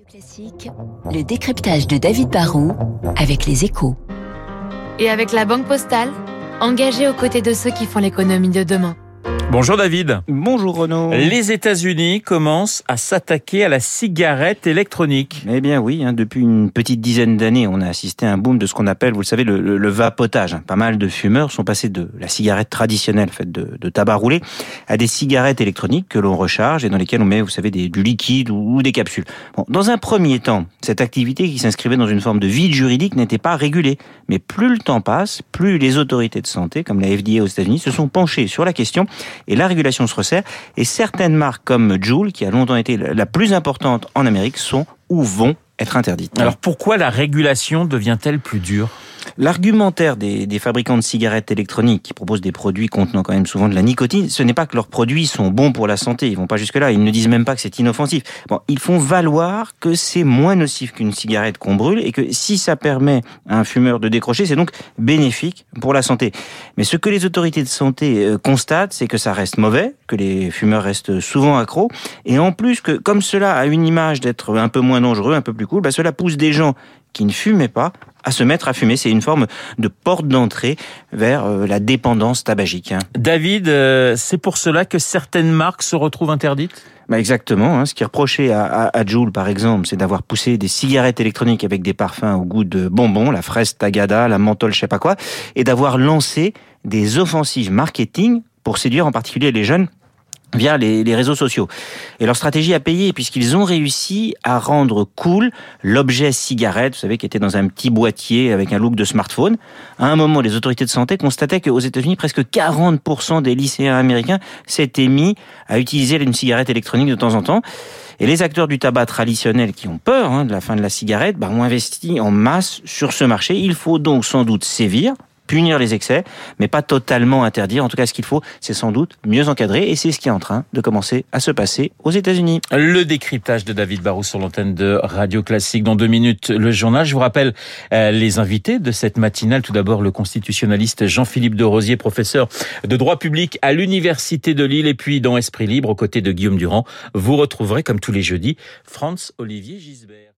Radio Classique, le décryptage de David Barrou avec les Échos. Et avec la Banque Postale, engagée aux côtés de ceux qui font l'économie de demain. Bonjour David. Bonjour Renaud. Les États-Unis commencent à s'attaquer à la cigarette électronique. Eh bien oui, depuis une petite dizaine d'années, on a assisté à un boom de ce qu'on appelle, vous le savez, le vapotage. Pas mal de fumeurs sont passés de la cigarette traditionnelle, faite de tabac roulé, à des cigarettes électroniques que l'on recharge et dans lesquelles on met, vous savez, du liquide ou des capsules. Bon, dans un premier temps, cette activité qui s'inscrivait dans une forme de vide juridique n'était pas régulée. Mais plus le temps passe, plus les autorités de santé, comme la FDA aux États-Unis, se sont penchées sur la question. Et la régulation se resserre. Et certaines marques comme Juul, qui a longtemps été la plus importante en Amérique, sont ou vont être interdites. Alors pourquoi la régulation devient-elle plus dure ? L'argumentaire des fabricants de cigarettes électroniques qui proposent des produits contenant quand même souvent de la nicotine, ce n'est pas que leurs produits sont bons pour la santé, ils vont pas jusque-là, ils ne disent même pas que c'est inoffensif. Bon, ils font valoir que c'est moins nocif qu'une cigarette qu'on brûle et que si ça permet à un fumeur de décrocher, c'est donc bénéfique pour la santé. Mais ce que les autorités de santé constatent, c'est que ça reste mauvais, que les fumeurs restent souvent accros et en plus que comme cela a une image d'être un peu moins dangereux, un peu plus cool, bah cela pousse des gens qui ne fumaient pas à se mettre à fumer. C'est une forme de porte d'entrée vers la dépendance tabagique. David, c'est pour cela que certaines marques se retrouvent interdites ? Bah exactement. Ce qui est reproché à Juul, par exemple, c'est d'avoir poussé des cigarettes électroniques avec des parfums au goût de bonbons, la fraise Tagada, la menthol, je sais pas quoi, et d'avoir lancé des offensives marketing pour séduire en particulier les jeunes via les réseaux sociaux. Et leur stratégie a payé puisqu'ils ont réussi à rendre cool l'objet cigarette, vous savez, qui était dans un petit boîtier avec un look de smartphone. À un moment, les autorités de santé constataient qu'aux États-Unis, presque 40% des lycéens américains s'étaient mis à utiliser une cigarette électronique de temps en temps. Et les acteurs du tabac traditionnel qui ont peur de la fin de la cigarette, ont investi en masse sur ce marché. Il faut donc sans doute sévir, punir les excès, mais pas totalement interdire. En tout cas, ce qu'il faut, c'est sans doute mieux encadrer. Et c'est ce qui est en train de commencer à se passer aux États-Unis. Le décryptage de David Barrou sur l'antenne de Radio Classique. Dans 2 minutes, le journal. Je vous rappelle les invités de cette matinale. Tout d'abord, le constitutionnaliste Jean-Philippe de Rosier, professeur de droit public à l'Université de Lille. Et puis, dans Esprit Libre, aux côtés de Guillaume Durand, vous retrouverez, comme tous les jeudis, Franz Olivier Gisbert.